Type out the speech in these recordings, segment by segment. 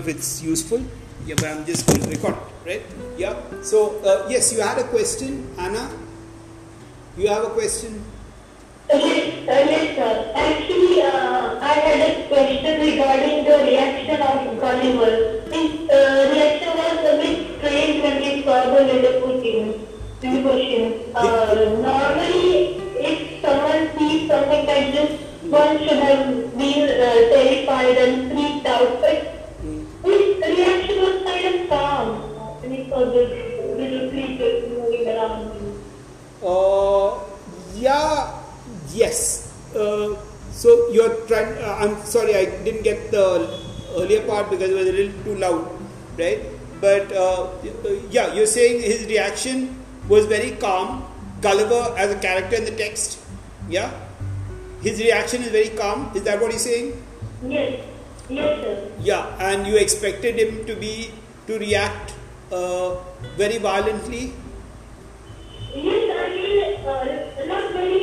if it's useful. Yeah, but I'm just going to record, right? Yeah. So, yes, you had a question, Anna? You have a question? Yes, sir. Actually, I had a question regarding the reaction of Gulliver. His reaction was a bit strange when we saw the Lilliputians. Normally, if someone sees something like this, one should have been terrified and freaked out. But his reaction was kind of calm when he saw the little creature moving around him. Yes. So you're trying. I'm sorry, I didn't get the earlier part because it was a little too loud, right? But yeah, you're saying his reaction was very calm. Gulliver as a character in the text, yeah. His reaction is very calm. Is that what he's saying? Yes. Yes, sir. Yeah, and you expected him to react very violently. Yes, I mean, not very.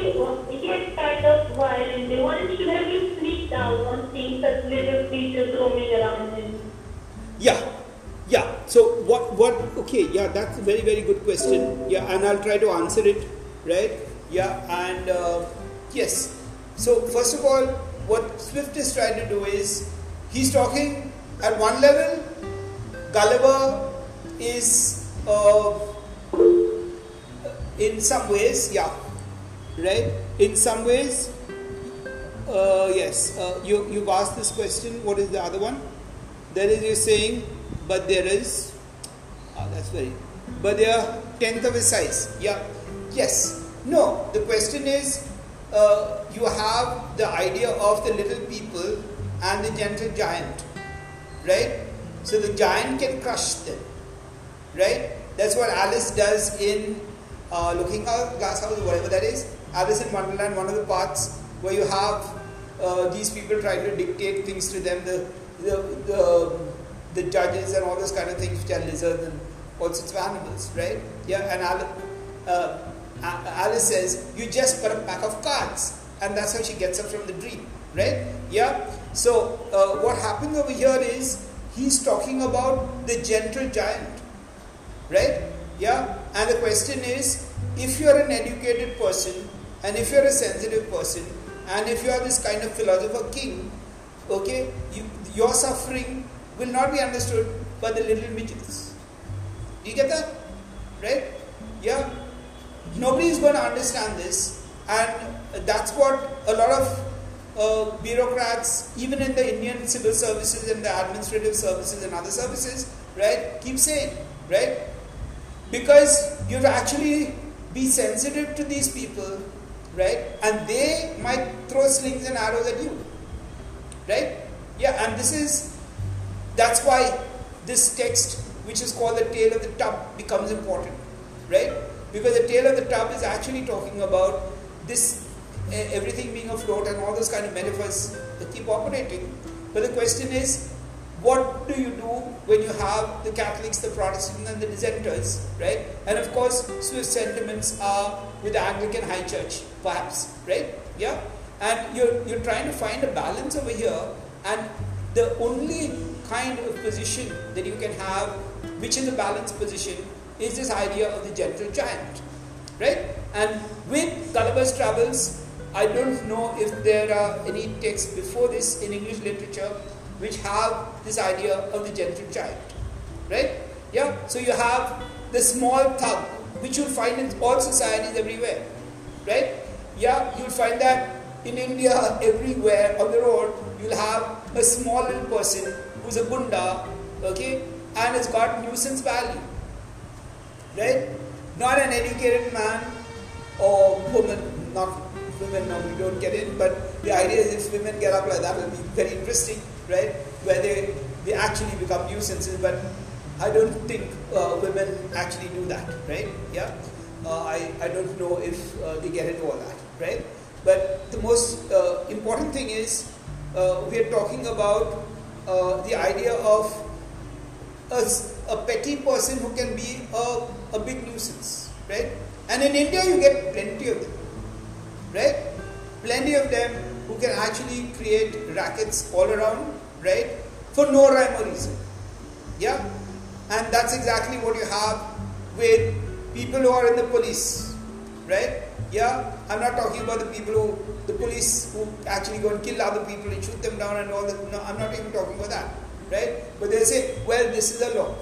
Yes, kind of violently. One should have been freaked out on seeing such little creatures roaming around him. Yeah, yeah. So what? Okay, yeah, that's a very, very good question. Yeah, and I'll try to answer it. Right? Yeah, and yes. So first of all, what Swift is trying to do is, he's talking at one level, Gulliver is in some ways, yeah, right? In some ways, yes, you've asked this question, what is the other one? There is, you're saying, but there is, that's very, but they are 10th of his size, yeah, yes, no, the question is, you have the idea of the little people and the gentle giant, right? So the giant can crush them, right? That's what Alice does in Looking Glass House, whatever that is. Alice in Wonderland, one of the parts where you have these people trying to dictate things to them, the judges and all those kind of things, which are lizards and all sorts of animals, right? Yeah, and Alice says, you just put a pack of cards, and that's how she gets up from the dream, right? Yeah. So what happens over here is he's talking about the gentle giant, right? Yeah. And the question is, if you're an educated person, and if you're a sensitive person, and if you're this kind of philosopher king, okay, your suffering will not be understood by the little midgets. Do you get that? Right? Yeah. Nobody is going to understand this, and that's what a lot of bureaucrats, even in the Indian civil services and the administrative services and other services, right, keep saying, right? Because you have to actually be sensitive to these people, right? And they might throw slings and arrows at you, right? Yeah, and that's why this text, which is called the Tale of the Tub, becomes important, right? Because the Tale of the Tub is actually talking about this, everything being afloat and all those kind of metaphors that keep operating. But the question is, what do you do when you have the Catholics, the Protestants and the dissenters, right? And of course, Swift's sentiments are with the Anglican High Church, perhaps, right? Yeah. And you're trying to find a balance over here, and the only kind of position that you can have, which is a balanced position, is this idea of the gentle giant, right? And with Gulliver's Travels, I don't know if there are any texts before this in English literature which have this idea of the gentle giant, right? Yeah, so you have the small thug, which you'll find in all societies everywhere, right? Yeah, you'll find that in India, everywhere on the road, you'll have a small little person who's a gunda, okay, and has got nuisance value. Right? Not an educated man or woman, not women, no, we don't get in, but the idea is if women get up like that, it'll be very interesting, right? Where they actually become nuisances, but I don't think women actually do that, right? Yeah, I don't know if they get into all that, right? But the most important thing is we are talking about the idea of a petty person who can be a big nuisance, right? And in India you get plenty of them, right? Plenty of them who can actually create rackets all around, right? For no rhyme or reason, Yeah? And that's exactly what you have with people who are in the police, right? Yeah? I'm not talking about the people who, the police who actually go and kill other people and shoot them down and all that. No, I'm not even talking about that, right? But they say, well, this is a law.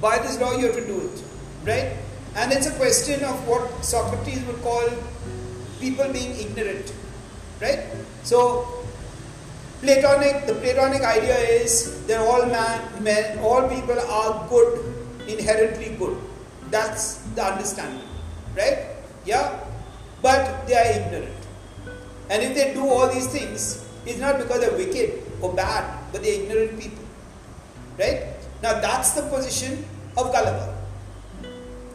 By this law, you have to do it, right? And it's a question of what Socrates would call people being ignorant, right? So, the Platonic idea is that all people are good, inherently good. That's the understanding, right? Yeah? But they are ignorant. And if they do all these things, it's not because they're wicked or bad, but they're ignorant people, right? Now that's the position of Gulliver,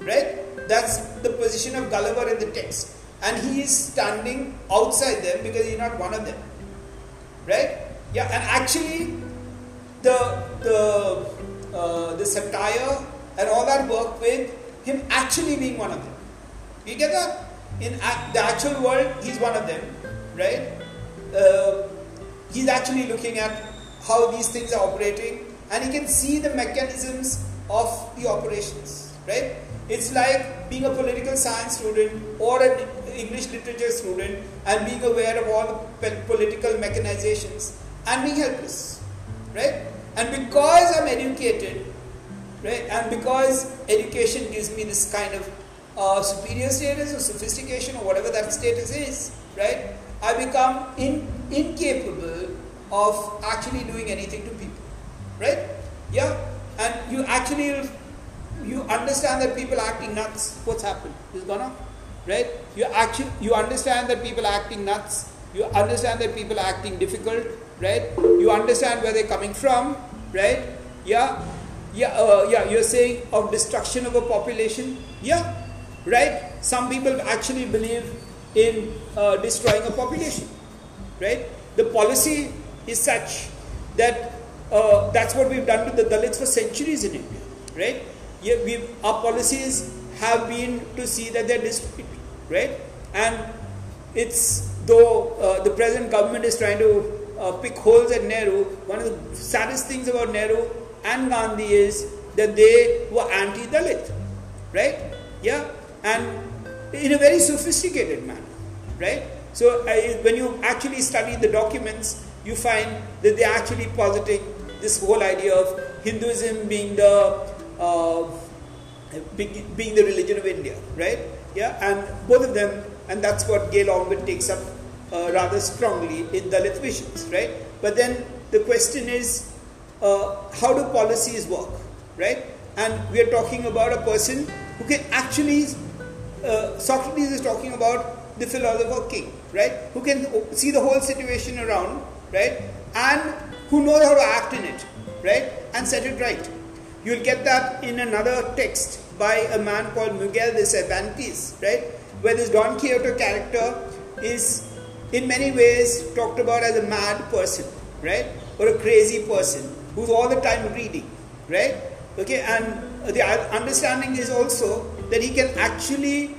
right? That's the position of Gulliver in the text. And he is standing outside them because he's not one of them, right? Yeah, and actually the satire and all that work with him actually being one of them. You get that? In the actual world, he's one of them, right? He's actually looking at how these things are operating, and he can see the mechanisms of the operations, right? It's like being a political science student or an English literature student and being aware of all the political mechanizations and being helpless, right? And because I'm educated, right? And because education gives me this kind of superior status or sophistication or whatever that status is, right? I become incapable of actually doing anything to people, right? Yeah, and you understand that people are acting nuts. What's happened? It's gone off, right? You understand that people are acting nuts. You understand that people are acting difficult, right? You understand where they're coming from, right? You're saying of destruction of a population, yeah, right? Some people actually believe in destroying a population, right? The policy is such that that's what we've done to the Dalits for centuries in India, right? Yeah, our policies have been to see that they're destroyed, right? And it's though the present government is trying to pick holes at Nehru. One of the saddest things about Nehru and Gandhi is that they were anti-Dalit, right? Yeah, and in a very sophisticated manner, right? So when you actually study the documents, you find that they're actually positing this whole idea of Hinduism being the religion of India, right? Yeah, and both of them, and that's what Gail Ongbid takes up rather strongly in Dalit visions, right? But then the question is, how do policies work, right? And we are talking about a person who can actually, Socrates is talking about the philosopher king, right? Who can see the whole situation around, right? And who knows how to act in it, right? And set it right. You'll get that in another text by a man called Miguel de Cervantes, right? Where this Don Quixote character is in many ways talked about as a mad person, right? Or a crazy person who's all the time reading, right? Okay, and the understanding is also that he can actually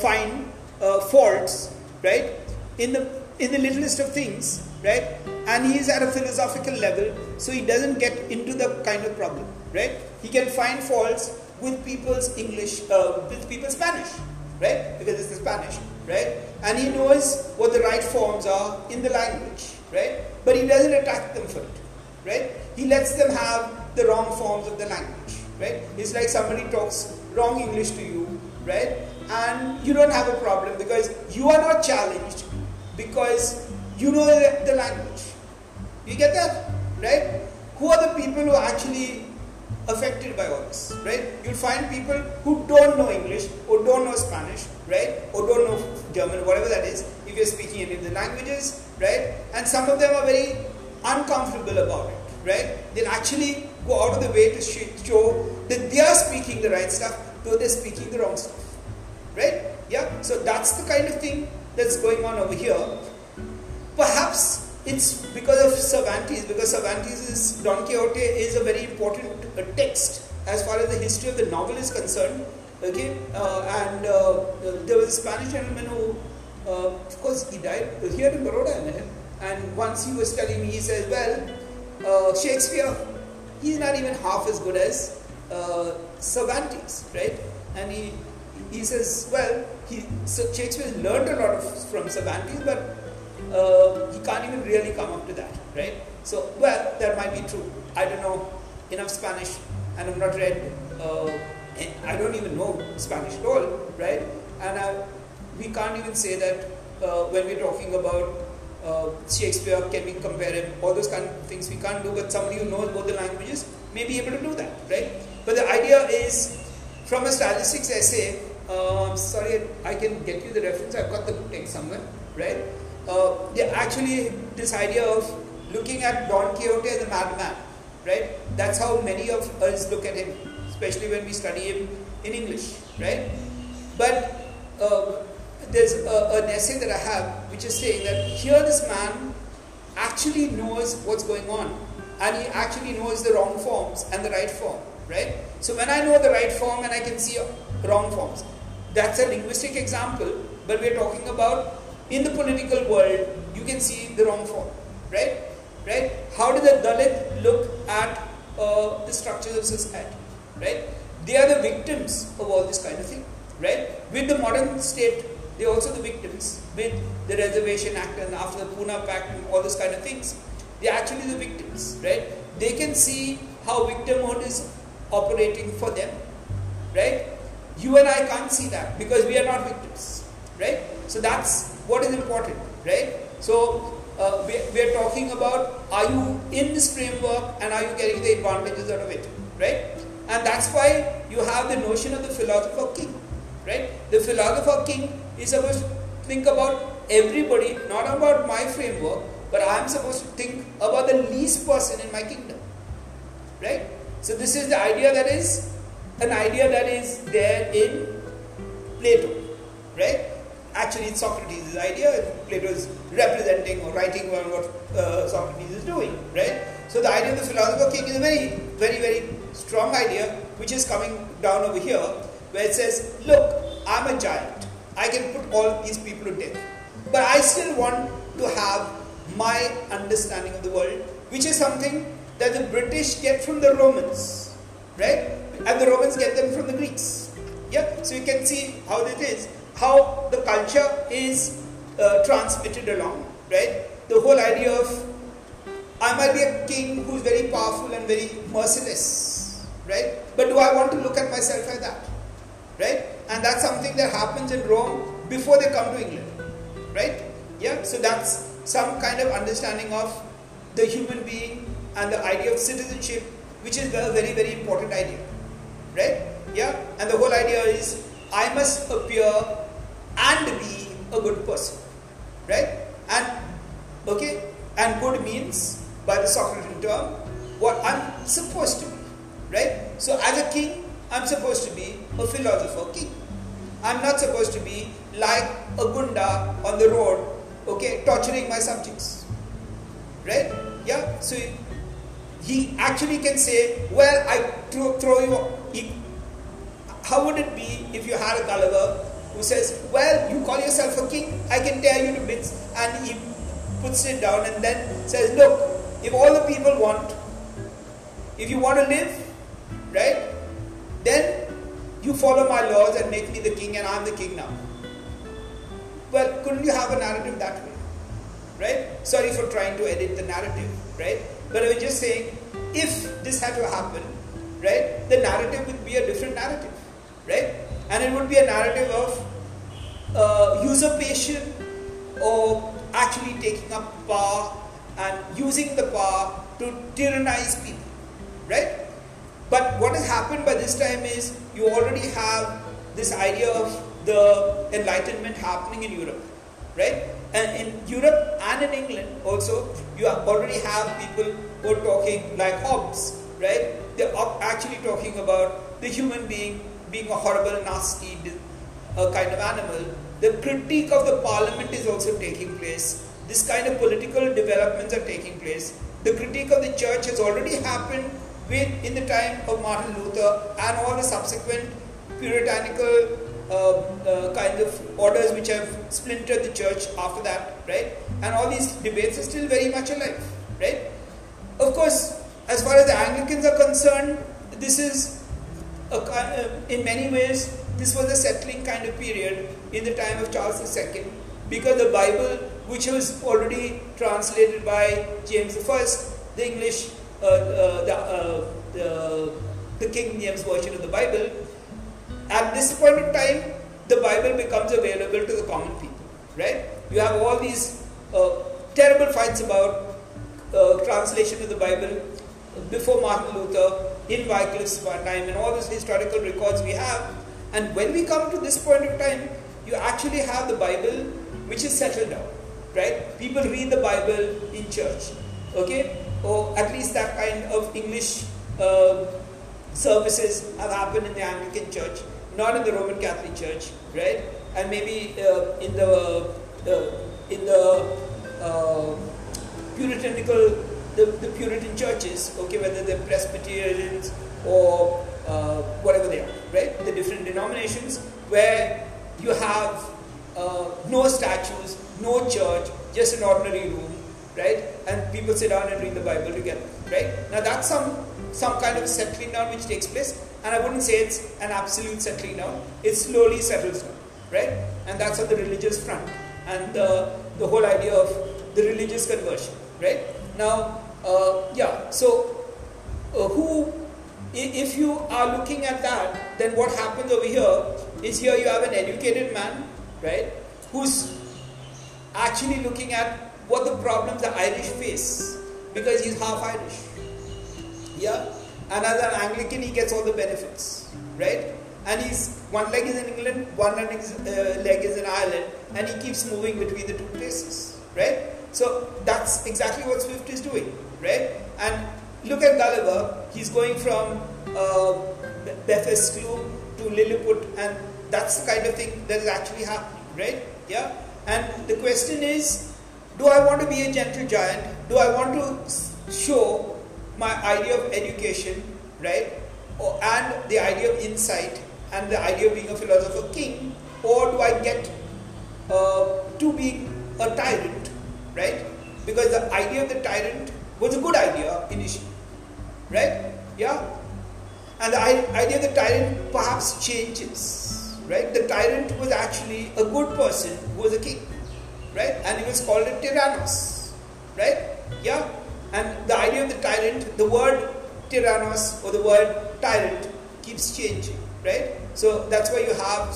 find faults, right? In the littlest of things, right? And he is at a philosophical level, so he doesn't get into the kind of problem, right? He can find faults with people's English, with people's Spanish, right? Because it's the Spanish, right? And he knows what the right forms are in the language, right? But he doesn't attack them for it, right? He lets them have the wrong forms of the language, right? It's like somebody talks wrong English to you, right? And you don't have a problem because you are not challenged because you know the language. You get that, right? Who are the people who are actually affected by all this, right? You'll find people who don't know English or don't know Spanish, right? Or don't know German, whatever that is, if you're speaking any of the languages, right? And some of them are very uncomfortable about it, right? They'll actually go out of the way to show that they are speaking the right stuff, though they're speaking the wrong stuff, right? Yeah, so that's the kind of thing that's going on over here. Perhaps it's because of Cervantes, because Don Quixote is a very important text as far as the history of the novel is concerned, okay? There was a Spanish gentleman who, of course, he died here in Baroda, and once he was telling me, he says, well, Shakespeare he's not even half as good as Cervantes, right? And he says, well, Shakespeare learned a lot from Cervantes, but he can't even really come up to that, right? So, well, that might be true. I don't know enough Spanish, and I've not read, I don't even know Spanish at all, right? And we can't even say that when we're talking about Shakespeare, can we compare him? All those kind of things we can't do, but somebody who knows both the languages may be able to do that, right? But the idea is, from a stylistics essay, sorry, I can get you the reference, I've got the text somewhere, right? Actually, this idea of looking at Don Quixote as a madman, right? That's how many of us look at him, especially when we study him in English, right? But there's an essay that I have which is saying that here this man actually knows what's going on, and he actually knows the wrong forms and the right form, right? So when I know the right form and I can see wrong forms, that's a linguistic example, but we're talking about in the political world, you can see the wrong form, right? Right? How did the Dalit look at the structures of society, right? They are the victims of all this kind of thing, right? With the modern state, they're also the victims. With the Reservation Act and after the Puna Pact and all those kind of things, they're actually the victims, right? They can see how victimhood is operating for them, right? You and I can't see that because we are not victims, right? So that's what is important, right? So we're talking about, are you in this framework and are you getting the advantages out of it, right? And that's why you have the notion of the philosopher king, right? The philosopher king is supposed to think about everybody, not about my framework, but I'm supposed to think about the least person in my kingdom, right? So this is the idea that is an idea that is there in Plato, right? Actually, it's Socrates' idea. Plato is representing or writing on what Socrates is doing, right? So the idea of the philosopher king is a very, very, very strong idea, which is coming down over here, where it says, look, I'm a giant. I can put all these people to death. But I still want to have my understanding of the world, which is something that the British get from the Romans, right? And the Romans get them from the Greeks. Yeah, so you can see how it is, how the culture is transmitted along, right? The whole idea of, I might be a king who's very powerful and very merciless, right? But do I want to look at myself like that, right? And that's something that happens in Rome before they come to England, right? Yeah, so that's some kind of understanding of the human being and the idea of citizenship, which is a very, very important idea, right? Yeah, and the whole idea is I must appear and be a good person, right? And okay, and good means by the Socratic term what I'm supposed to be, right? So as a king, I'm supposed to be a philosopher king. I'm not supposed to be like a gunda on the road, okay, torturing my subjects, right? Yeah, so he actually can say, well, I throw you off. How would it be if you had a Gulliver who says, well, you call yourself a king, I can tear you to bits, and he puts it down and then says, look, if all the people want, if you want to live, right, then you follow my laws and make me the king and I'm the king now. Well, couldn't you have a narrative that way, right? Sorry for trying to edit the narrative, right? But I was just saying, if this had to happen, right, the narrative would be a different narrative, right? And it would be a narrative of usurpation or actually taking up power and using the power to tyrannize people, right? But what has happened by this time is you already have this idea of the Enlightenment happening in Europe, right? And in Europe and in England also, you already have people who are talking like Hobbes, right? They're actually talking about the human being being a horrible, nasty kind of animal. The critique of the parliament is also taking place. This kind of political developments are taking place. The critique of the church has already happened in the time of Martin Luther and all the subsequent puritanical kind of orders which have splintered the church after that, right? And all these debates are still very much alive, right? Of course, As far as the Anglicans are concerned, this is, in many ways, this was a settling kind of period in the time of Charles II, because the Bible, which was already translated by James I, the English, the King James version of the Bible, at this point of time, the Bible becomes available to the common people, right? You have all these terrible fights about translation of the Bible before Martin Luther, in Wycliffe's time, and all those historical records we have. And when we come to this point of time, you actually have the Bible which is settled down, right? People read the Bible in church, okay? Or at least that kind of English services have happened in the Anglican Church, not in the Roman Catholic Church, right? And maybe in the Puritanical, the Puritan churches, okay, whether they're Presbyterians or whatever they are, right? The different denominations where you have no statues, no church, just an ordinary room, right? And people sit down and read the Bible together, right? Now that's some kind of settling down which takes place, and I wouldn't say it's an absolute settling down. It slowly settles down, right? And that's on the religious front, and the whole idea of the religious conversion, right? Now, if you are looking at that, then what happens over here is, here you have an educated man, right, who's actually looking at what the problems the Irish face, because he's half Irish, yeah? And as an Anglican, he gets all the benefits, right? And he's, one leg is in England, one leg is in Ireland, and he keeps moving between the two places, right? So that's exactly what Swift is doing, right? And look at Gulliver, he's going from Bethesda to Lilliput, and that's the kind of thing that is actually happening, right? Yeah? And the question is, do I want to be a gentle giant? Do I want to show my idea of education, right? Or, and the idea of insight and the idea of being a philosopher king? Or do I get to be a tyrant, right? Because the idea of the tyrant was a good idea initially, right? Yeah? And the idea of the tyrant perhaps changes, right? The tyrant was actually a good person who was a king, right? And he was called a tyrannos, right? Yeah? And the idea of the tyrant, the word tyrannos or the word tyrant keeps changing, right? So that's why you have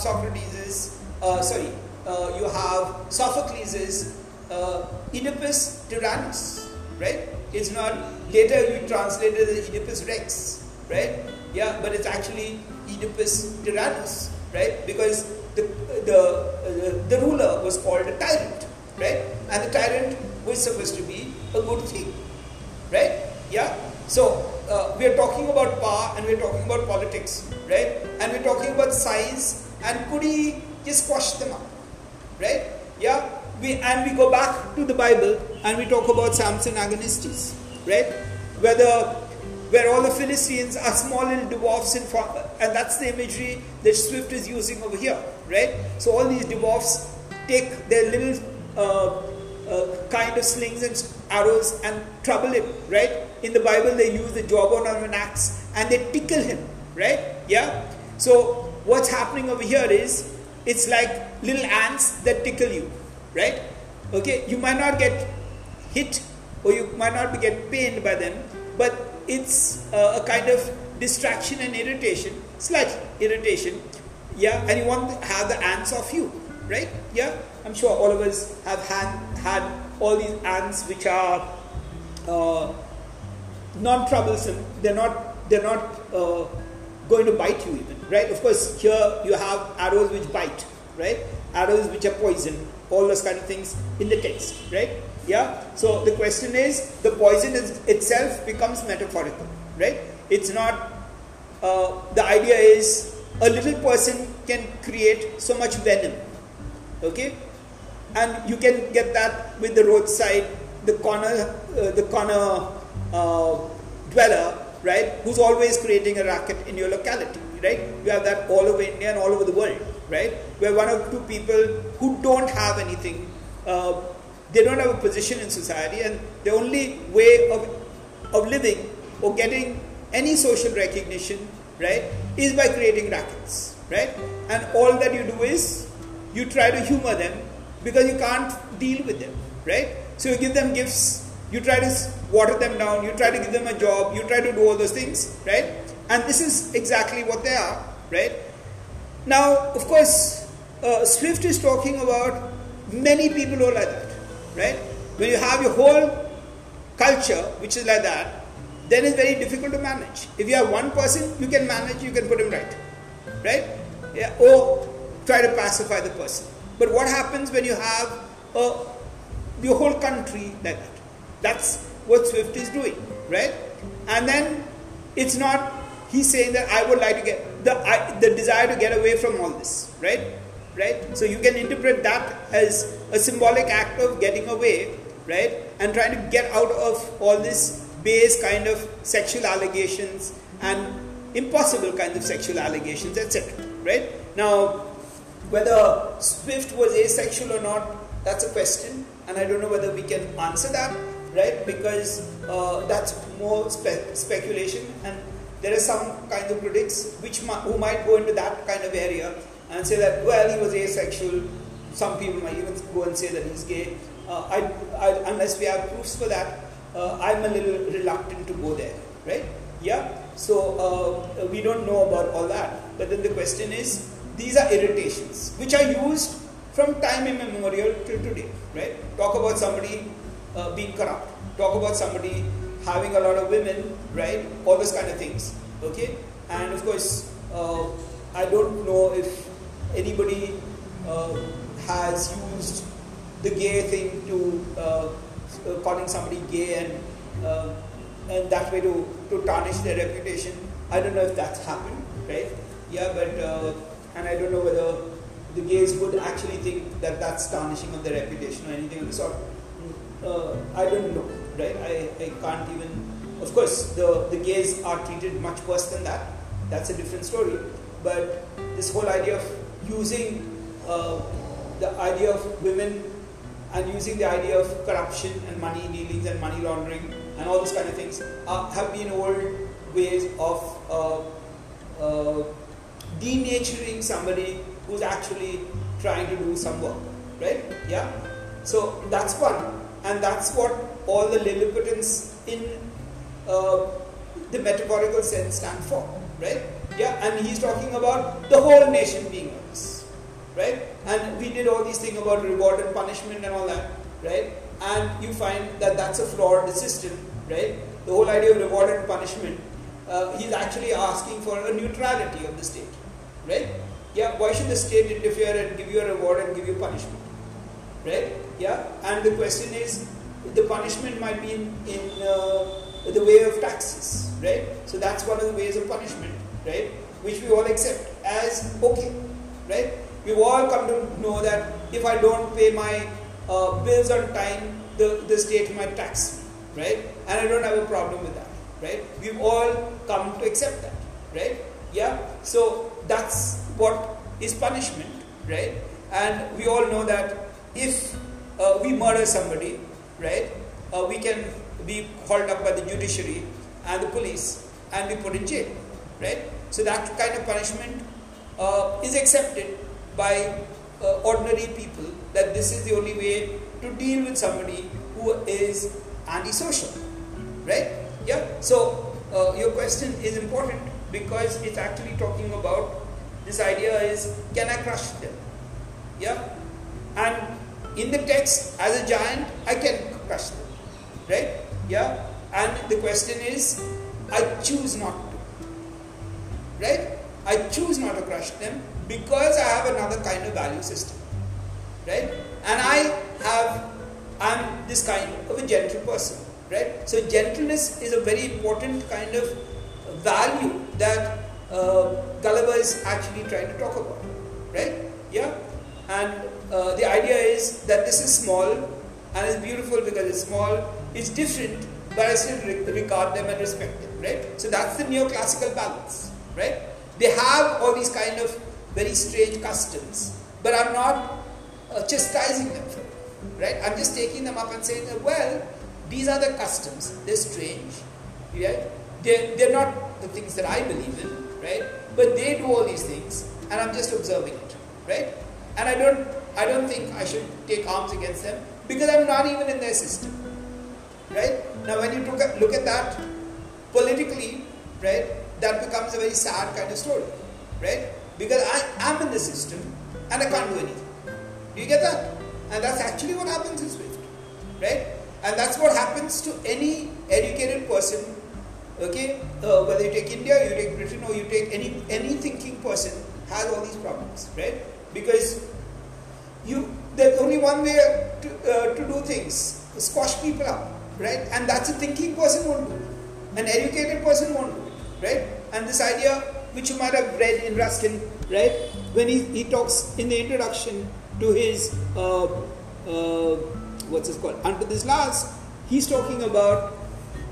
you have Sophocles' Oedipus Tyrannos, right? It's not, later you translate it as Oedipus Rex, right? Yeah, but it's actually Oedipus Tyrannos, right? Because the ruler was called a tyrant, right? And the tyrant was supposed to be a good thing, right? Yeah. So we are talking about power, and we are talking about politics, right? And we are talking about science, and could he just squash them up, right? Yeah. We go back to the Bible, and we talk about Samson Agonistes, right? Where all the Philistines are small little dwarfs in form, and that's the imagery that Swift is using over here, right? So all these dwarfs take their little kind of slings and arrows and trouble him, right? In the Bible, they use the jawbone of an axe and they tickle him, right? Yeah? So what's happening over here is, it's like little ants that tickle you, right? Okay, you might not get hit or you might not get pained by them, but it's a kind of distraction and irritation, slight irritation, yeah, and you want to have the ants off you, right? Yeah, I'm sure all of us have had all these ants which are non-troublesome, they're not going to bite you even, right? Of course, here you have arrows which bite, right? Arrows which are poison, all those kind of things in the text, right? Yeah, so the question is, the poison itself becomes metaphorical, right? It's not, the idea is a little person can create so much venom, okay? And you can get that with the roadside, the corner dweller, right? Who's always creating a racket in your locality, right? You have that all over India and all over the world, right? Where one or two people who don't have anything, they don't have a position in society, and the only way of living or getting any social recognition, right, is by creating rackets, right? And all that you do is you try to humor them because you can't deal with them, right? So you give them gifts, you try to water them down, you try to give them a job, you try to do all those things, right? And this is exactly what they are, right? Now, of course, Swift is talking about many people who are like that, right? When you have your whole culture which is like that, then it's very difficult to manage. If you have one person, you can manage, you can put him right, right? Yeah, or try to pacify the person. But what happens when you have your whole country like that? That's what Swift is doing, right? And then it's not, he's saying that I would like to get the desire to get away from all this, right? Right? So you can interpret that as a symbolic act of getting away, right? And trying to get out of all this base kind of sexual allegations and impossible kinds of sexual allegations, etc. Right? Now, whether Swift was asexual or not, that's a question, and I don't know whether we can answer that, right? Because that's more speculation, and there are some kinds of critics who might go into that kind of area and say that, well, he was asexual. Some people might even go and say that he's gay. Unless we have proofs for that, I'm a little reluctant to go there, right? Yeah, so we don't know about all that. But then the question is, these are irritations which are used from time immemorial till today, right? Talk about somebody being corrupt, talk about somebody having a lot of women, right? All those kind of things, okay? And of course, I don't know if anybody has used the gay thing to calling somebody gay and that way to tarnish their reputation. I don't know if that's happened, right? Yeah, but and I don't know whether the gays would actually think that that's tarnishing of their reputation or anything of the sort. I don't know, right? I can't even. Of course, the gays are treated much worse than that. That's a different story. But this whole idea of using the idea of women and using the idea of corruption and money dealings and money laundering and all those kind of things have been old ways of denaturing somebody who's actually trying to do some work, right? Yeah. So that's one, and that's what all the Lilliputians in the metaphorical sense stand for, right? Yeah, and he's talking about the whole nation being like this, right? And we did all these things about reward and punishment and all that, right? And you find that that's a flawed system, right? The whole idea of reward and punishment, he's actually asking for a neutrality of the state, right? Yeah, why should the state interfere and give you a reward and give you punishment, right? Yeah, and the question is, the punishment might be in the way of taxes, right? So that's one of the ways of punishment, right, which we all accept as okay, right? We've all come to know that if I don't pay my bills on time, the state might tax me, right? And I don't have a problem with that, right? We've all come to accept that, right? Yeah, so that's what is punishment, right? And we all know that if we murder somebody, right, we can be hauled up by the judiciary and the police and be put in jail, right? So that kind of punishment is accepted by ordinary people, that this is the only way to deal with somebody who is antisocial, right? Yeah, so your question is important because it's actually talking about this idea is, can I crush them? Yeah, and in the text, as a giant, I can crush them, right? Yeah, and the question is, I choose not to. Right? I choose not to crush them because I have another kind of value system, right? And I'm this kind of a gentle person, right? So gentleness is a very important kind of value that Gulliver is actually trying to talk about, right? Yeah, and the idea is that this is small and it's beautiful because it's small, it's different, but I still regard them and respect them, right? So that's the neoclassical balance. Right? They have all these kind of very strange customs, but I'm not chastising them for it, right? I'm just taking them up and saying, well, these are the customs, they're strange, right? They're not the things that I believe in, right? But they do all these things, and I'm just observing it, right? And I don't think I should take arms against them because I'm not even in their system, right? Now, when you look at that politically, right, that becomes a very sad kind of story, right? Because I am in the system and I can't do anything. Do you get that? And that's actually what happens in Swift, right? And that's what happens to any educated person, okay? Whether you take India, you take Britain, or you take any thinking person has all these problems, right? Because there's only one way to do things, squash people up, right? And that's a thinking person won't do it. An educated person won't do it, right? And this idea, which you might have read in Ruskin, right? When he talks in the introduction to his, what's it called? Unto This Last, he's talking about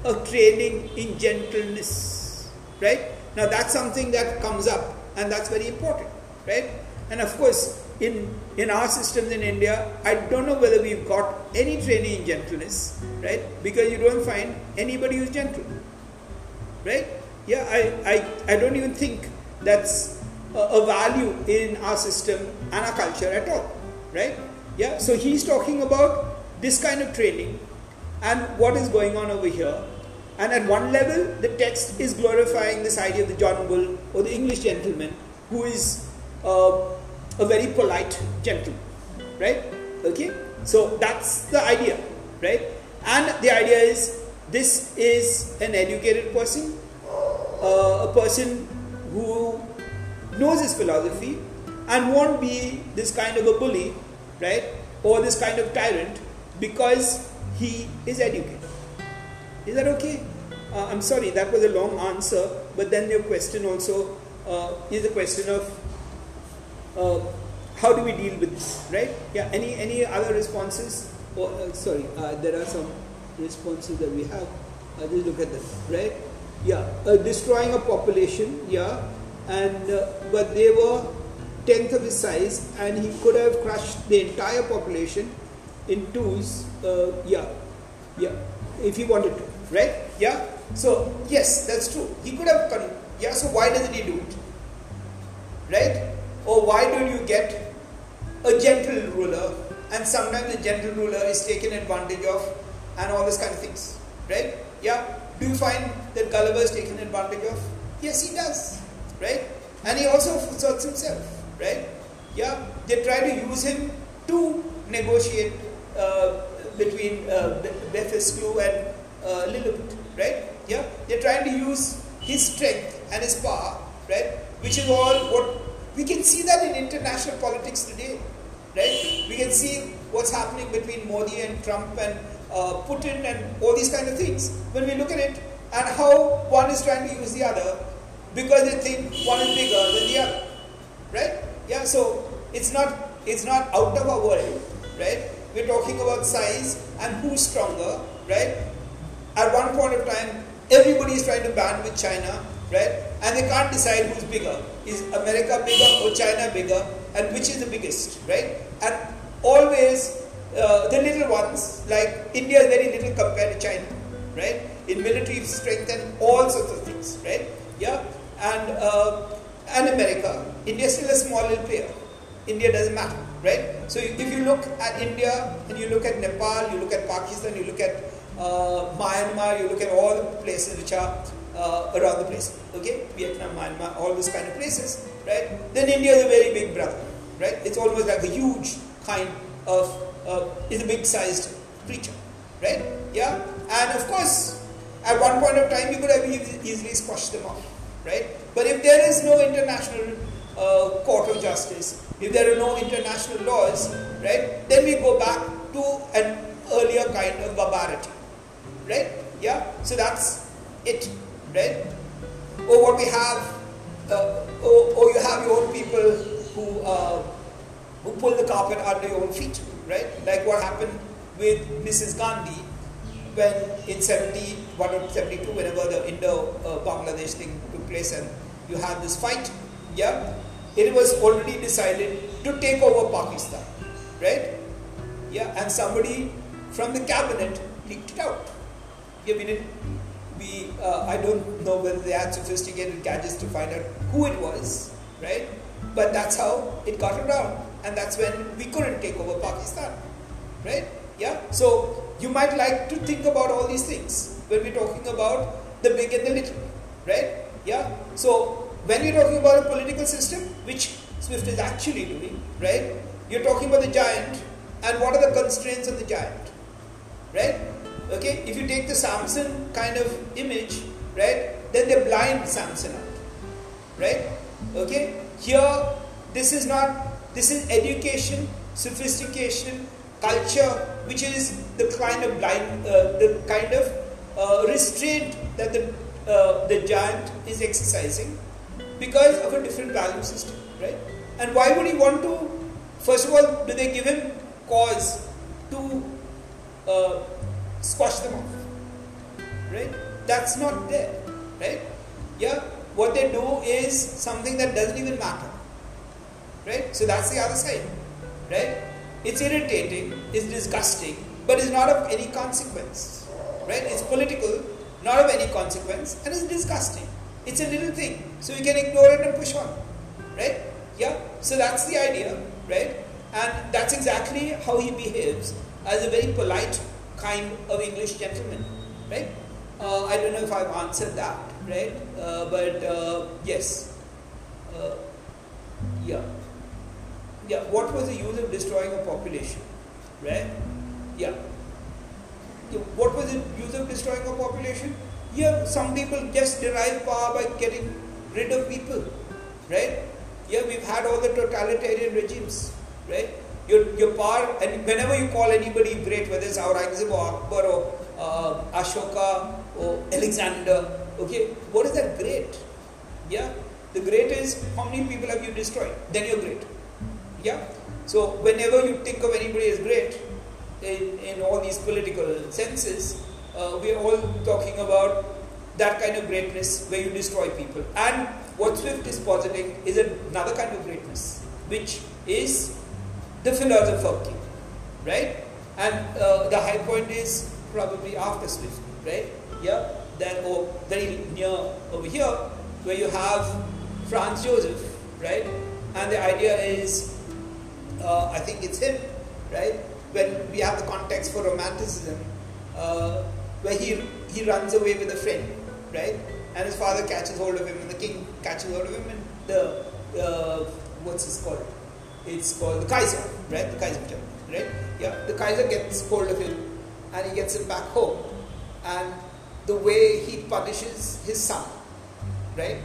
a training in gentleness, right? Now that's something that comes up and that's very important, right? And of course, in our systems in India, I don't know whether we've got any training in gentleness, right? Because you don't find anybody who's gentle, right? Yeah, I don't even think that's a value in our system and our culture at all, right? Yeah, so he's talking about this kind of training and what is going on over here. And at one level, the text is glorifying this idea of the John Bull or the English gentleman who is a very polite gentleman, right? Okay, so that's the idea, right? And the idea is this is an educated person, a person who knows his philosophy and won't be this kind of a bully, right? Or this kind of tyrant because he is educated. Is that okay? I'm sorry, that was a long answer, but then your question also is the question of how do we deal with this, right? Yeah, any other responses? Or, sorry, there are some responses that we have. I'll just look at them, right? Yeah, destroying a population, yeah, and but they were 10th of his size and he could have crushed the entire population in twos, yeah, if he wanted to, right? Yeah, so yes, that's true. He could have, yeah, so why doesn't he do it, right? Or why don't you get a gentle ruler, and sometimes the gentle ruler is taken advantage of and all this kind of things, right? Yeah. Do you find that Gulliver is taken advantage of? Yes, he does, right? And he also sorts himself, right? Yeah, they try to use him to negotiate between Bethesda and Lilliput, right? Yeah, they're trying to use his strength and his power, right? Which is all what we can see that in international politics today, right? We can see what's happening between Modi and Trump and Putin and all these kind of things when we look at it, and how one is trying to use the other because they think one is bigger than the other, right? Yeah, so it's not out of our world, right? We're talking about size and who's stronger, right? At one point of time, everybody is trying to band with China, right? And they can't decide who's bigger. Is America bigger or China bigger, and which is the biggest, right? And always the little ones, like India is very little compared to China, right? In military strength and all sorts of things, right? Yeah, and America, India is still a small little player. India doesn't matter, right? So if you look at India and you look at Nepal, you look at Pakistan, you look at Myanmar, you look at all the places which are around the place, okay? Vietnam, Myanmar, all those kind of places, right? Then India is a very big brother, right? It's almost like a huge kind of is a big-sized creature, right? Yeah, and of course, at one point of time, you could have easily squashed them out, right? But if there is no international court of justice, if there are no international laws, right, then we go back to an earlier kind of barbarity, right? Yeah, so that's it, right? Or what we have, or you have your own people who pull the carpet under your own feet, right? Like what happened with Mrs. Gandhi when in 71 or 72, whenever the Indo-Bangladesh thing took place and you had this fight, yeah, it was already decided to take over Pakistan, right? Yeah, and somebody from the cabinet leaked it out. Yeah, we didn't we, I don't know whether they had sophisticated gadgets to find out who it was, right? But that's how it got around. And that's when we couldn't take over Pakistan, right? Yeah. So you might like to think about all these things when we're talking about the big and the little, right? Yeah. So when you're talking about a political system, which Swift is actually doing, right? You're talking about the giant, and what are the constraints of the giant, right? Okay, if you take the Samson kind of image, right, then they blind Samson out, right? Okay, here this is not, this is education, sophistication, culture, which is the kind of blind, restraint that the giant is exercising because of a different value system, right? And why would he want to? First of all, do they give him cause to squash them off, right? That's not there, right? Yeah, what they do is something that doesn't even matter, right? So that's the other side, right? It's irritating, it's disgusting, but it's not of any consequence, right? It's political, not of any consequence, and it's disgusting. It's a little thing, so you can ignore it and push on, right? Yeah, so that's the idea, right? And that's exactly how he behaves as a very polite kind of English gentleman, right? I don't know if I've answered that, right? But yes. Yeah. Yeah, what was the use of destroying a population, right? Yeah. What was the use of destroying a population? Yeah, some people just derive power by getting rid of people, right? Yeah, we've had all the totalitarian regimes, right? Your power, and whenever you call anybody great, whether it's Aurangzeb or Akbar or Ashoka or Alexander, okay, what is that great? Yeah, the great is how many people have you destroyed, then you're great. Yeah, so whenever you think of anybody as great in all these political senses, we're all talking about that kind of greatness where you destroy people. And what Swift is positing is another kind of greatness, which is the philosopher king, right? And the high point is probably after Swift, right? Yeah, that, or very near over here, where you have Franz Josef, right? And the idea is, I think it's him, right? When we have the context for romanticism, where he runs away with a friend, right? And his father catches hold of him, and the king catches hold of him, and the what's this called? It's called the Kaiser, right? The Kaiser, right? Yeah, the Kaiser gets hold of him and he gets him back home. And the way he punishes his son, right?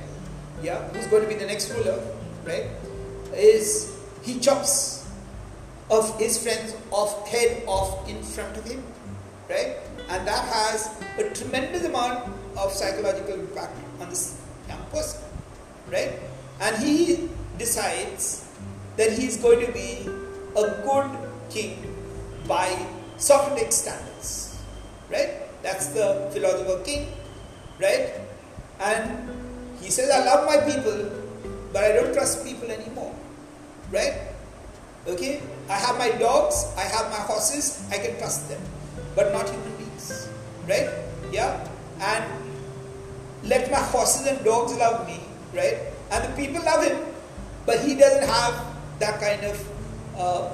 Yeah, who's going to be the next ruler, right? Is he chops of his friend's head off in front of him, right? And that has a tremendous amount of psychological impact on this young person, right? And he decides that he's going to be a good king by Socratic standards, right? That's the philosopher king, right? And he says, I love my people, but I don't trust people anymore, right? Okay, I have my dogs, I have my horses, I can trust them, but not human beings, right? Yeah, and let my horses and dogs love me, right? And the people love him, but he doesn't have that kind of,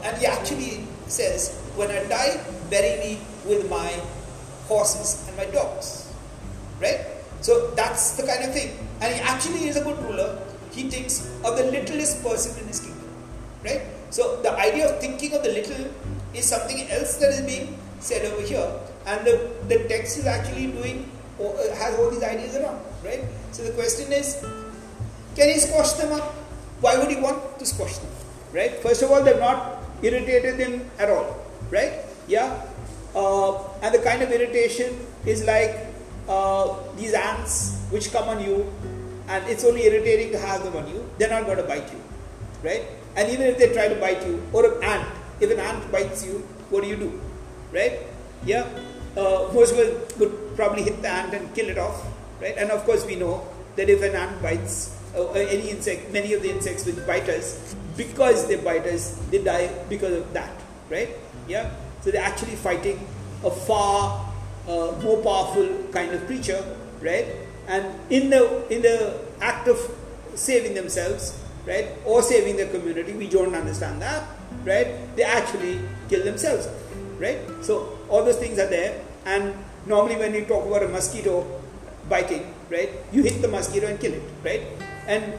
and he actually says, when I die, bury me with my horses and my dogs, right? So that's the kind of thing. And he actually is a good ruler. He thinks of the littlest person in his kingdom, right? So the idea of thinking of the little is something else that is being said over here. And the text is actually doing, has all these ideas around, right? So the question is, can he squash them up? Why would he want to squash them? Right? First of all, they've not irritated him at all, right? Yeah, and the kind of irritation is like these ants which come on you, and it's only irritating to have them on you. They're not going to bite you, right? And even if they try to bite you, or an ant, if an ant bites you, what do? Right? Yeah, most people would probably hit the ant and kill it off, right? And of course, we know that if an ant bites any insect, many of the insects which bite us, because they bite us, they die because of that, right? Yeah, so they're actually fighting a far more powerful kind of creature right? And in the act of saving themselves, right, or saving the community, we don't understand that, right? They actually kill themselves, right? So all those things are there. And normally when you talk about a mosquito biting, right, you hit the mosquito and kill it, right? And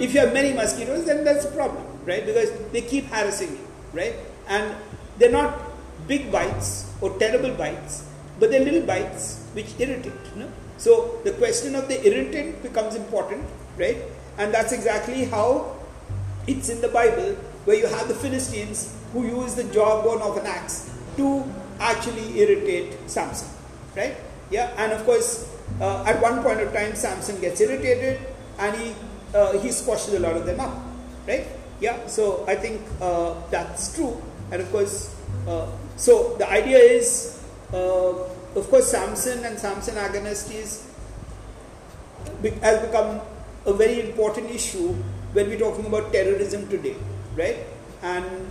if you have many mosquitoes, then that's a problem, right? Because they keep harassing you, right? And they're not big bites or terrible bites, but they're little bites which irritate, you know? So the question of the irritant becomes important, right? And that's exactly how it's in the Bible, where you have the Philistines who use the jawbone of an axe to actually irritate Samson, right? Yeah, and of course, at one point of time, Samson gets irritated and he squashes a lot of them up, right? Yeah, so I think that's true. And of course, so the idea is, of course, Samson and Samson Agonistes has become a very important issue when we're talking about terrorism today, right? And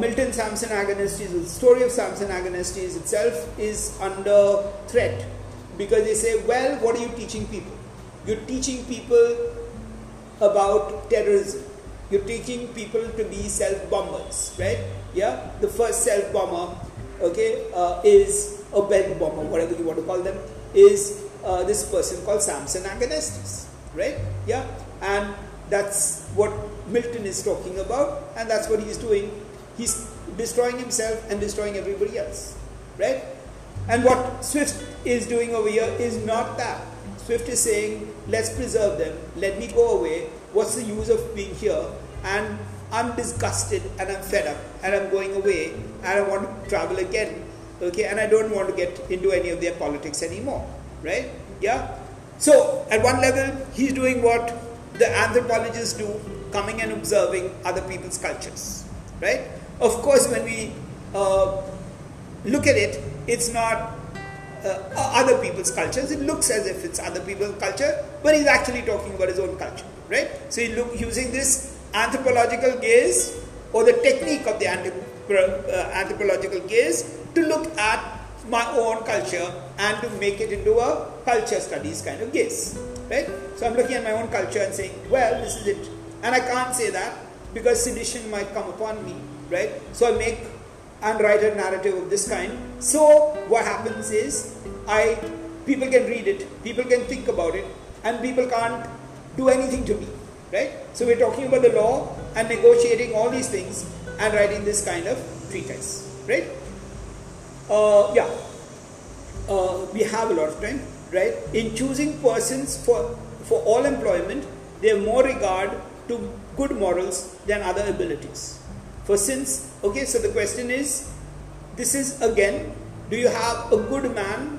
Milton Samson Agonistes, the story of Samson Agonistes itself is under threat, because they say, well, what are you teaching people? You're teaching people about terrorism. You're teaching people to be self-bombers, right? Yeah, the first self-bomber, okay, is a belt bomber, whatever you want to call them, is this person called Samson Agonistes, right? Yeah, and that's what Milton is talking about, and that's what he's doing. He's destroying himself and destroying everybody else, right? And what Swift is doing over here is not that. Swift is saying, let's preserve them, let me go away, what's the use of being here, and I'm disgusted and I'm fed up and I'm going away and I want to travel again, okay, and I don't want to get into any of their politics anymore, right? Yeah. So at one level, he's doing what the anthropologists do, coming and observing other people's cultures, right? Of course, when we look at it, it's not other people's cultures. It looks as if it's other people's culture, but he's actually talking about his own culture, right? So he's using this anthropological gaze, or the technique of the anthropological gaze, to look at my own culture and to make it into a culture studies kind of gaze, right? So I'm looking at my own culture and saying, well, this is it. And I can't say that because sedition might come upon me, right? So I make and write a narrative of this kind. So what happens is, people can read it, people can think about it, and people can't do anything to me, right? So we're talking about the law and negotiating all these things and writing this kind of treatise, right? We have a lot of time, right? In choosing persons for all employment, they have more regard to good morals than other abilities. For since, okay, so the question is, this is again, do you have a good man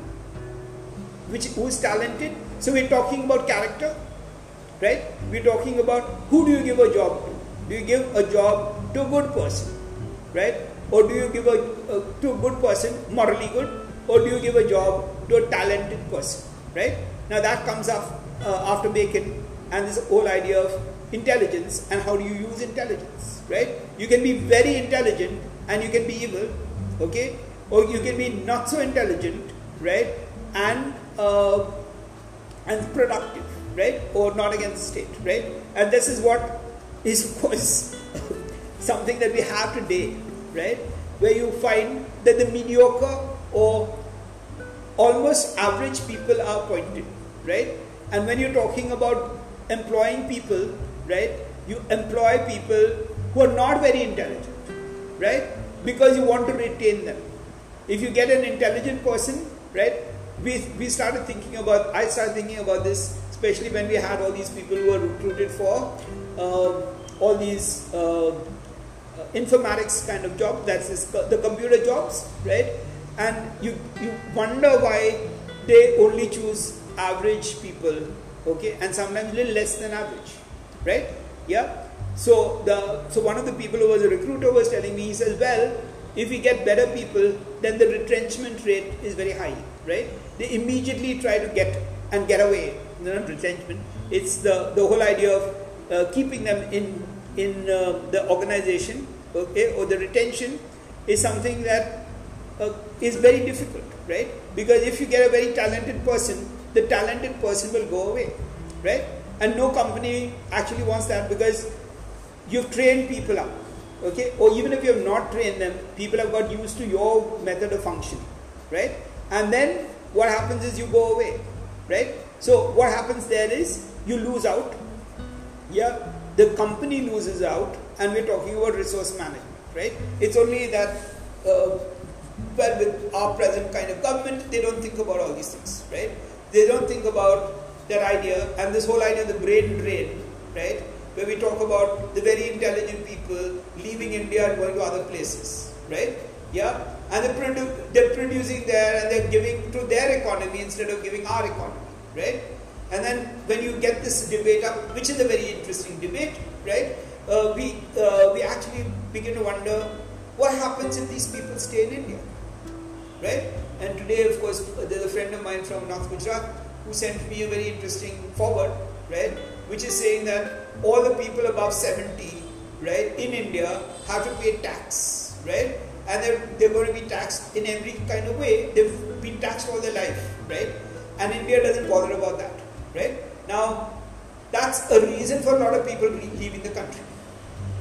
who's talented? So we're talking about character, right? We're talking about who do you give a job to? Do you give a job to a good person, right? Or do you give to a good person, morally good, or do you give a job to a talented person, right? Now that comes up after Bacon, and this whole idea of intelligence and how do you use intelligence, right? You can be very intelligent and you can be evil, okay? Or you can be not so intelligent, right? And productive, right? Or not against the state, right? And this is what is, of course, something that we have today, right? Where you find that the mediocre or almost average people are appointed, right? And when you're talking about employing people, right, you employ people who are not very intelligent, right? Because you want to retain them. If you get an intelligent person, right, I started thinking about this, especially when we had all these people who were recruited for all these informatics kind of jobs, the computer jobs, right? And you wonder why they only choose average people, okay, and sometimes little less than average, right? Yeah. So one of the people who was a recruiter was telling me, he says, well, if we get better people, then the retrenchment rate is very high, right? They immediately try to get away. Not retrenchment. It's the whole idea of keeping them in the organization, okay, or the retention is something that is very difficult, right? Because if you get a very talented person, the talented person will go away, right? And no company actually wants that, because you've trained people up, okay? Or even if you have not trained them, people have got used to your method of functioning, right? And then what happens is you go away, right? So what happens there is you lose out, yeah? The company loses out, and we're talking about resource management, right? It's only that, well, with our present kind of government, they don't think about all these things, right? They don't think about that idea, and this whole idea of the brain drain, right? Where we talk about the very intelligent people leaving India and going to other places, right? Yeah, and they're producing there, and they're giving to their economy instead of giving our economy, right? And then when you get this debate up, which is a very interesting debate, right? We actually begin to wonder what happens if these people stay in India, right? And today, of course, there's a friend of mine from North Gujarat who sent me a very interesting forward, right? Which is saying that all the people above 70, right, in India have to pay tax, right? And they're going to be taxed in every kind of way. They've been taxed all their life, right? And India doesn't bother about that, right? Now, that's a reason for a lot of people leaving the country,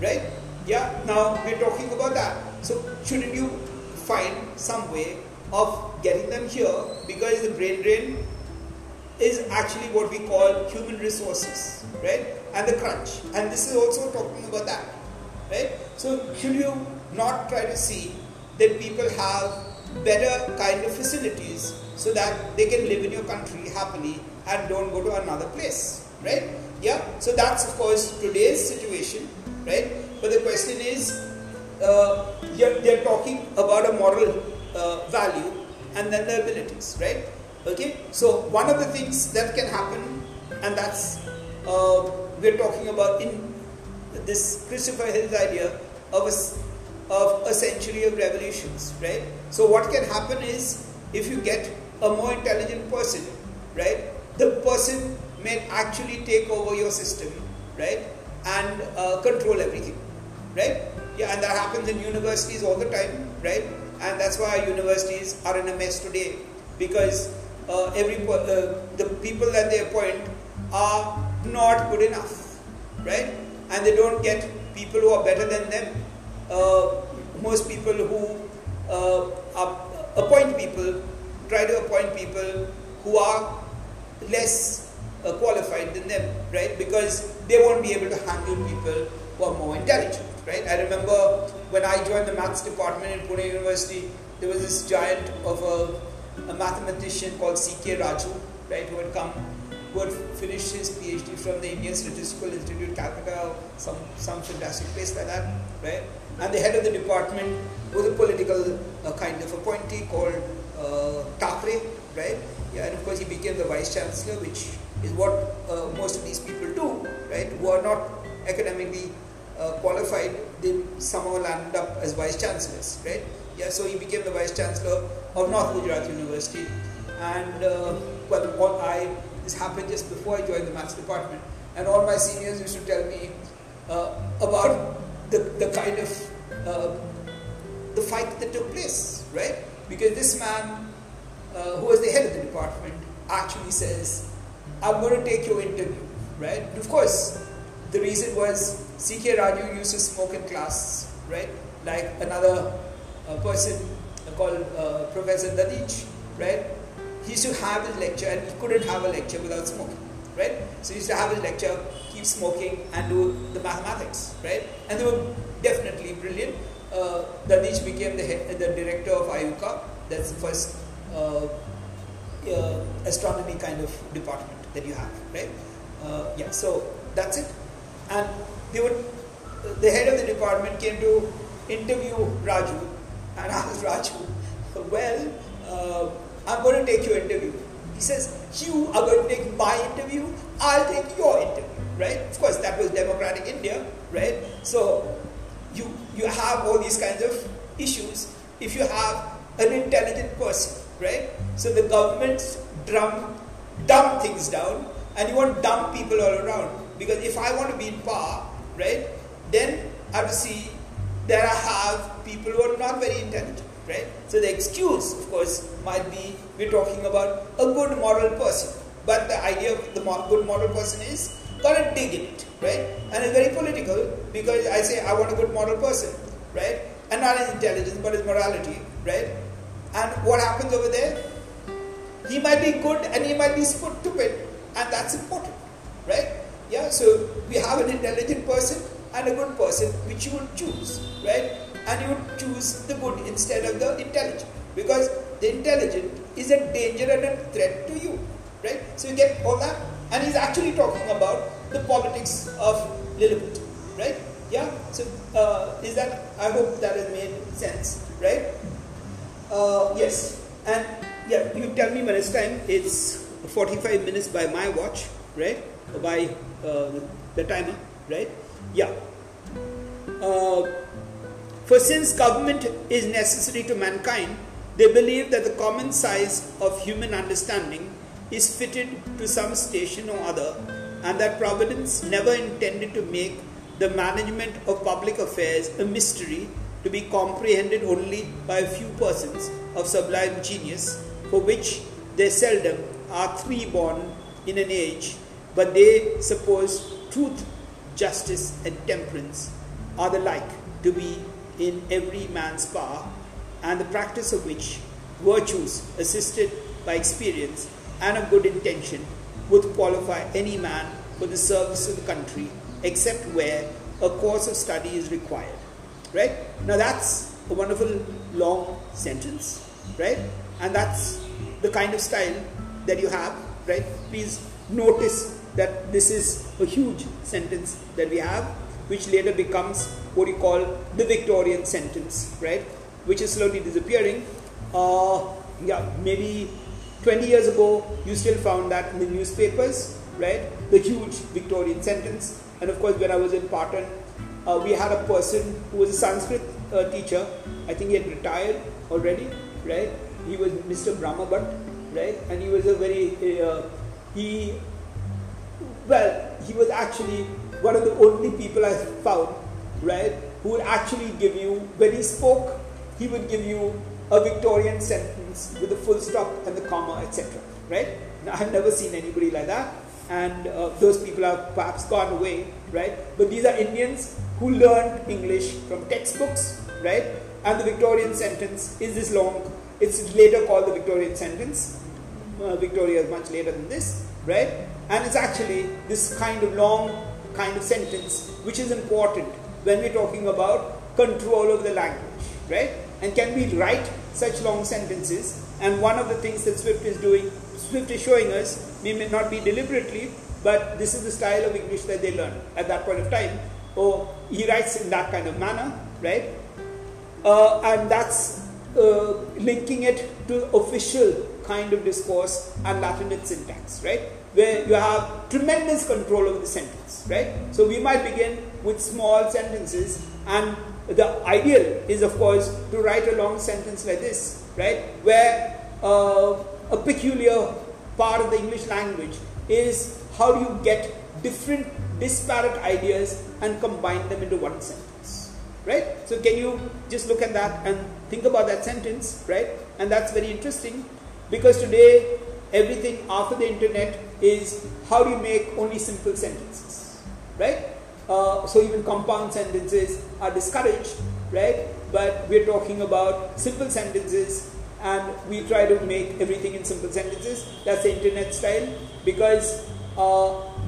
right? Yeah, now we're talking about that. So shouldn't you find some way of getting them here? Because the brain drain is actually what we call human resources, right? And the crunch. And this is also talking about that, right? So should you not try to see that people have better kind of facilities so that they can live in your country happily and don't go to another place, right? Yeah, so that's, of course, today's situation, right? But the question is, they're talking about a moral value and then the abilities, right? Okay, so one of the things that can happen, and that's, we're talking about in this Christopher Hill's idea of a century of revolutions, right? So what can happen is, if you get a more intelligent person, right, the person may actually take over your system, right, and control everything, right? Yeah, and that happens in universities all the time, right? And that's why our universities are in a mess today, because the people that they appoint are not good enough, right? And they don't get people who are better than them. Most people who try to appoint people who are less qualified than them, right? Because they won't be able to handle people who are more intelligent, right? I remember when I joined the maths department in Pune University, there was this giant of a mathematician called C.K. Raju, right, who had finished his PhD from the Indian Statistical Institute, Calcutta, or some fantastic place like that, right? And the head of the department was a political kind of appointee called Thackeray, right? Yeah, and of course he became the vice chancellor, which is what most of these people do, right? Who are not academically qualified, they somehow landed up as vice chancellors, right? Yeah, so he became the vice chancellor of North Gujarat University, and this happened just before I joined the maths department, and all my seniors used to tell me about the kind of the fight that took place, right? Because this man, who was the head of the department, actually says, "I'm going to take your interview," right? And of course, the reason was C.K. Raju used to smoke in class, right? Like another person called Professor Dadich, right? He used to have his lecture, and he couldn't have a lecture without smoking, right? So he used to have his lecture, keep smoking, and do the mathematics, right? And they were definitely brilliant. Dadich became the director of IUCA. That's the first astronomy kind of department that you have, right? Yeah, so that's it. And the head of the department came to interview Raju, and asked Raju, "Well, I'm going to take your interview." He says, "You are going to take my interview, I'll take your interview," right? Of course, that was democratic India, right? So you have all these kinds of issues if you have an intelligent person, right? So the governments dumb things down, and you want dumb people all around. Because if I want to be in power, right, then I have to see that I have people who are not very intelligent, right? So the excuse, of course, might be we're talking about a good moral person, but the idea of the good moral person is got a dig in it, right? And it's very political, because I say I want a good moral person, right? And not his intelligence, but his morality, right? And what happens over there? He might be good and he might be stupid, and that's important, right? Yeah, so we have an intelligent person and a good person which you would choose, right? And you would choose the good instead of the intelligent, because the intelligent is a danger and a threat to you, right? So you get all that, and he's actually talking about the politics of Lilliput, right? Yeah, so is that, I hope that has made sense, right? Yes, and yeah, you tell me when it's time. It's 45 minutes by my watch, right? By the timer, right? Yeah. For since government is necessary to mankind, they believe that the common size of human understanding is fitted to some station or other, and that Providence never intended to make the management of public affairs a mystery to be comprehended only by a few persons of sublime genius, for which they seldom are three born in an age, but they suppose truth, justice, and temperance are the like to be in every man's power, and the practice of which virtues assisted by experience and of good intention would qualify any man for the service of the country, except where a course of study is required, right? Now that's a wonderful long sentence, right? And that's the kind of style that you have, right? Please notice that this is a huge sentence that we have, which later becomes what you call the Victorian sentence, right? Which is slowly disappearing. Yeah, maybe 20 years ago, you still found that in the newspapers, right? The huge Victorian sentence. And of course, when I was in Patan, we had a person who was a Sanskrit teacher. I think he had retired already, right? He was Mr. Brahmabhat, right? And he was a very, he was actually one of the only people I found, right, who would actually give you, when he spoke, he would give you a Victorian sentence with a full stop and the comma, etc., right? Now, I've never seen anybody like that, and those people have perhaps gone away, right? But these are Indians who learned English from textbooks, right? And the Victorian sentence is this long, it's later called the Victorian sentence. Victoria is much later than this, right? And it's actually this kind of long kind of sentence which is important when we're talking about control of the language, right? And can we write such long sentences? And one of the things that Swift is doing, Swift is showing us, may not be deliberately, but this is the style of English that they learn at that point of time. Or he writes in that kind of manner, right? And that's linking it to official kind of discourse and Latinate syntax, right? Where you have tremendous control over the sentence, right? So we might begin with small sentences, and the ideal is, of course, to write a long sentence like this, right? Where a peculiar part of the English language is how do you get different disparate ideas and combine them into one sentence, right? So can you just look at that and think about that sentence, right? And that's very interesting, because today everything after the internet is how do you make only simple sentences, right? So even compound sentences are discouraged, right? But we're talking about simple sentences, and we try to make everything in simple sentences. That's the internet style, because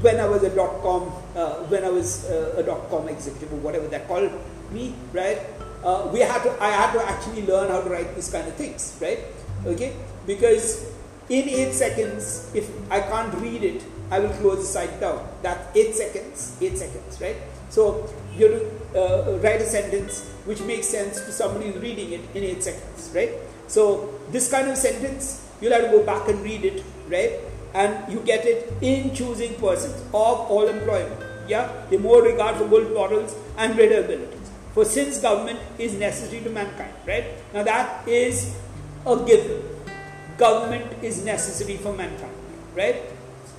when I was a .com, a .com executive or whatever they called me, right? I had to actually learn how to write these kind of things, right? Okay, because in 8 seconds, if I can't read it, I will close the site down. That's 8 seconds, right? So you have to write a sentence which makes sense to somebody who's reading it in 8 seconds, right? So this kind of sentence, you'll have to go back and read it, right? And you get it in choosing persons of all employment. Yeah, the more regard for gold models and greater abilities. For since government is necessary to mankind, right? Now that is a given. Government is necessary for mankind, right?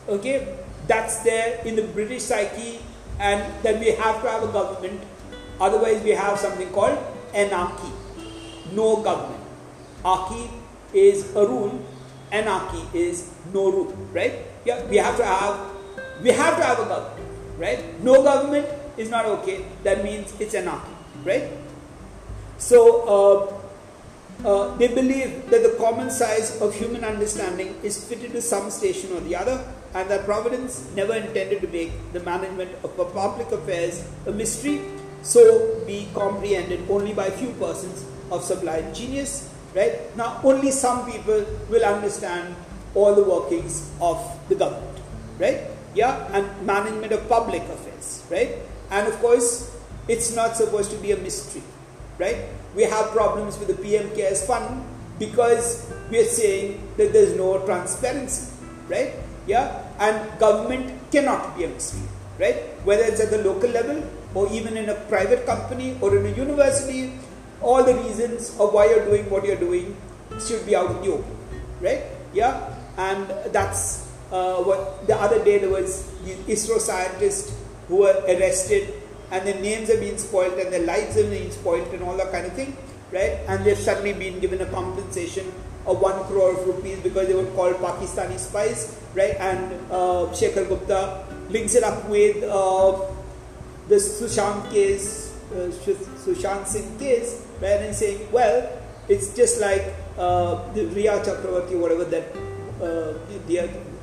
Okay, that's there in the British psyche, and then we have to have a government, otherwise we have something called anarchy, no government, Archy is a room, anarchy is no room, right? Yeah, we have to have a government, right? No government is not okay. That means it's anarchy, right? So they believe that the common size of human understanding is fitted to some station or the other, and that Providence never intended to make the management of public affairs a mystery, so be comprehended only by few persons of sublime genius, right? Now, only some people will understand all the workings of the government, right? Yeah, and management of public affairs, right? And of course, it's not supposed to be a mystery, right? We have problems with the PM Cares Fund because we are saying that there's no transparency, right? Yeah, and government cannot be a mystery, right? Whether it's at the local level or even in a private company or in a university, all the reasons of why you're doing what you're doing should be out in the open, right? Yeah, and that's what the other day there was the ISRO scientists who were arrested, and their names have been spoiled and their lives have been spoiled and all that kind of thing, right? And they've suddenly been given a compensation of 1 crore rupees because they were called Pakistani spies, right? And Shekhar Gupta links it up with the Sushant case, Sushant Singh case, right? And saying, well, it's just like the Riya Chakravarti, whatever that,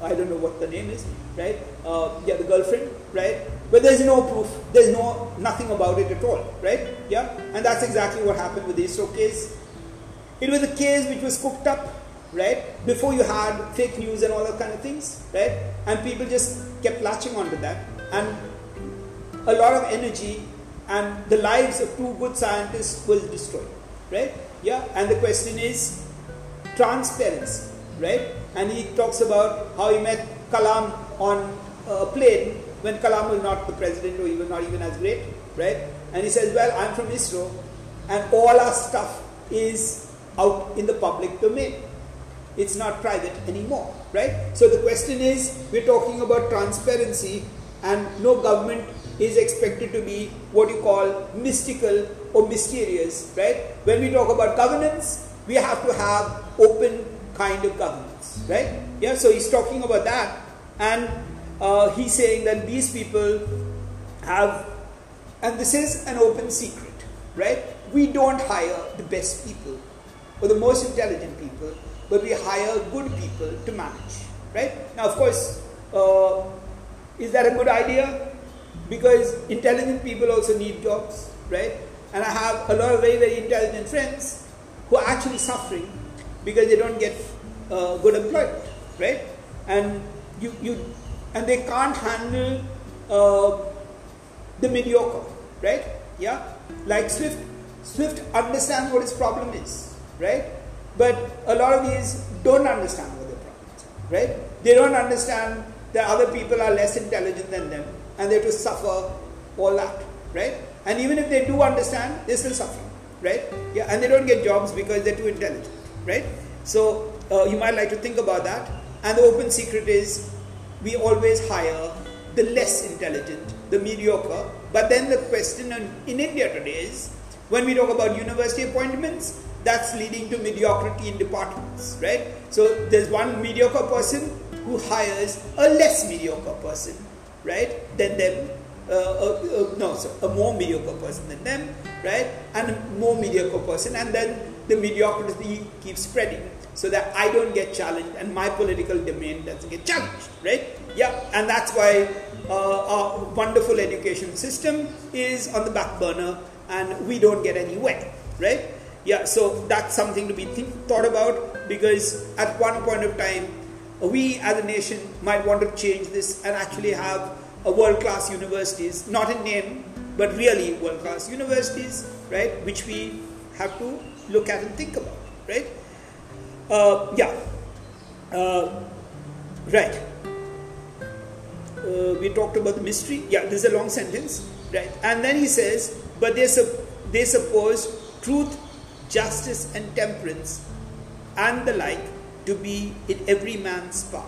I don't know what the name is, right? Yeah, the girlfriend, right? But there's no proof, there's nothing about it at all, right? Yeah, and that's exactly what happened with the ISRO case. It was a case which was cooked up, right? Before you had fake news and all that kind of things, right? And people just kept latching onto that, and a lot of energy and the lives of 2 good scientists was destroyed, right? Yeah, and the question is transparency, right? And he talks about how he met Kalam on a plane when Kalam was not the president or even not even as great, right? And he says, well, I'm from ISRO and all our stuff is out in the public domain. It's not private anymore, right? So the question is, we're talking about transparency, and no government is expected to be what you call mystical or mysterious, right? When we talk about governance, we have to have open kind of governance, right? Yeah, so he's talking about that, and he's saying that these people have, and this is an open secret, right? We don't hire the best people or the most intelligent people, but we hire good people to manage, right? Now, of course, is that a good idea? Because intelligent people also need jobs, right? And I have a lot of very, very intelligent friends who are actually suffering because they don't get good employment, right? And and they can't handle the mediocre, right? Yeah, like Swift. Swift understands what his problem is, right? But a lot of these don't understand what their problems are, right? They don't understand that other people are less intelligent than them, and they have to suffer all that, right? And even if they do understand, they're still suffering, right? Yeah, and they don't get jobs because they're too intelligent, right? So you might like to think about that. And the open secret is we always hire the less intelligent, the mediocre. But then the question in India today is, when we talk about university appointments, that's leading to mediocrity in departments, right? So there's one mediocre person who hires a less mediocre person, right, than them, a more mediocre person than them, right, and a more mediocre person, and then the mediocrity keeps spreading so that I don't get challenged and my political domain doesn't get challenged, right? Yeah, and that's why our wonderful education system is on the back burner and we don't get anywhere, right? Yeah, so that's something to be thought about, because at one point of time, we as a nation might want to change this and actually have a world-class universities, not in name, but really world-class universities, right? Which we have to look at and think about, right? Right. We talked about the mystery. Yeah, this is a long sentence, right? And then he says, but they suppose truth, justice and temperance and the like to be in every man's power,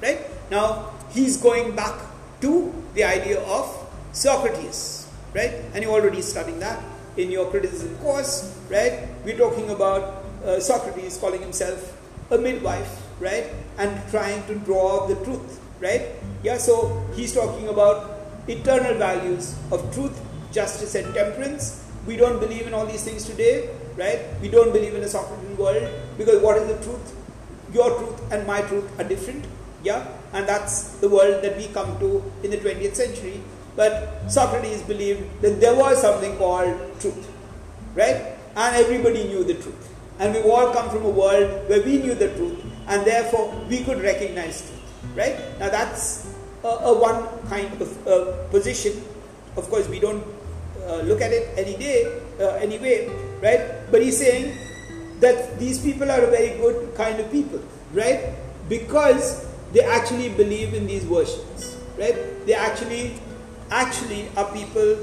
right? Now, he's going back to the idea of Socrates, right? And you're already studying that in your criticism course, right? We're talking about Socrates calling himself a midwife, right? And trying to draw up the truth, right? Yeah, so he's talking about eternal values of truth, justice, and temperance. We don't believe in all these things today, right? We don't believe in a Socratic world, because what is the truth? Your truth and my truth are different, yeah? And that's the world that we come to in the 20th century. But Socrates believed that there was something called truth, right? And everybody knew the truth. And we've all come from a world where we knew the truth, and therefore we could recognize truth, right? Now that's a one kind of position. Of course, we don't look at it any day, anyway, right? But he's saying that these people are a very good kind of people, right? Because they actually believe in these versions, right? They actually are people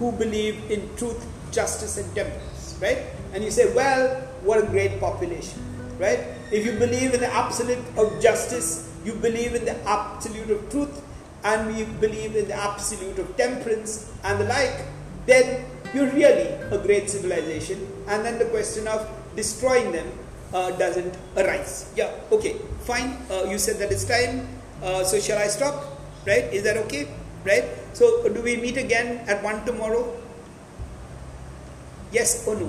who believe in truth, justice, and temperance, right? And you say, well, what a great population, right? If you believe in the absolute of justice, you believe in the absolute of truth, and you believe in the absolute of temperance and the like, then you're really a great civilization, and then the question of destroying them doesn't arise. Yeah, okay, fine. You said that it's time, so shall I stop, right? Is that okay, right? So do we meet again at 1 tomorrow? Yes or no?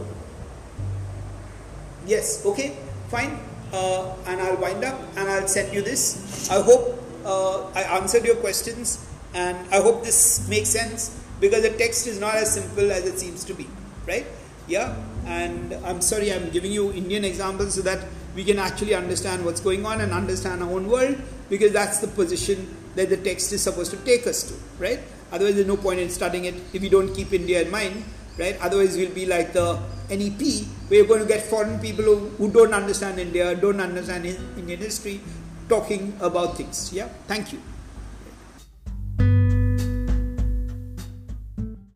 Yes, okay, fine. And I'll wind up and I'll send you this. I hope I answered your questions, and I hope this makes sense, because the text is not as simple as it seems to be, right? Yeah, and I'm sorry I'm giving you Indian examples so that we can actually understand what's going on and understand our own world, because that's the position that the text is supposed to take us to, right? Otherwise there's no point in studying it if we don't keep India in mind, right? Otherwise we'll be like the NEP, where you're going to get foreign people who don't understand India, don't understand Indian history, talking about things. Yeah, thank you.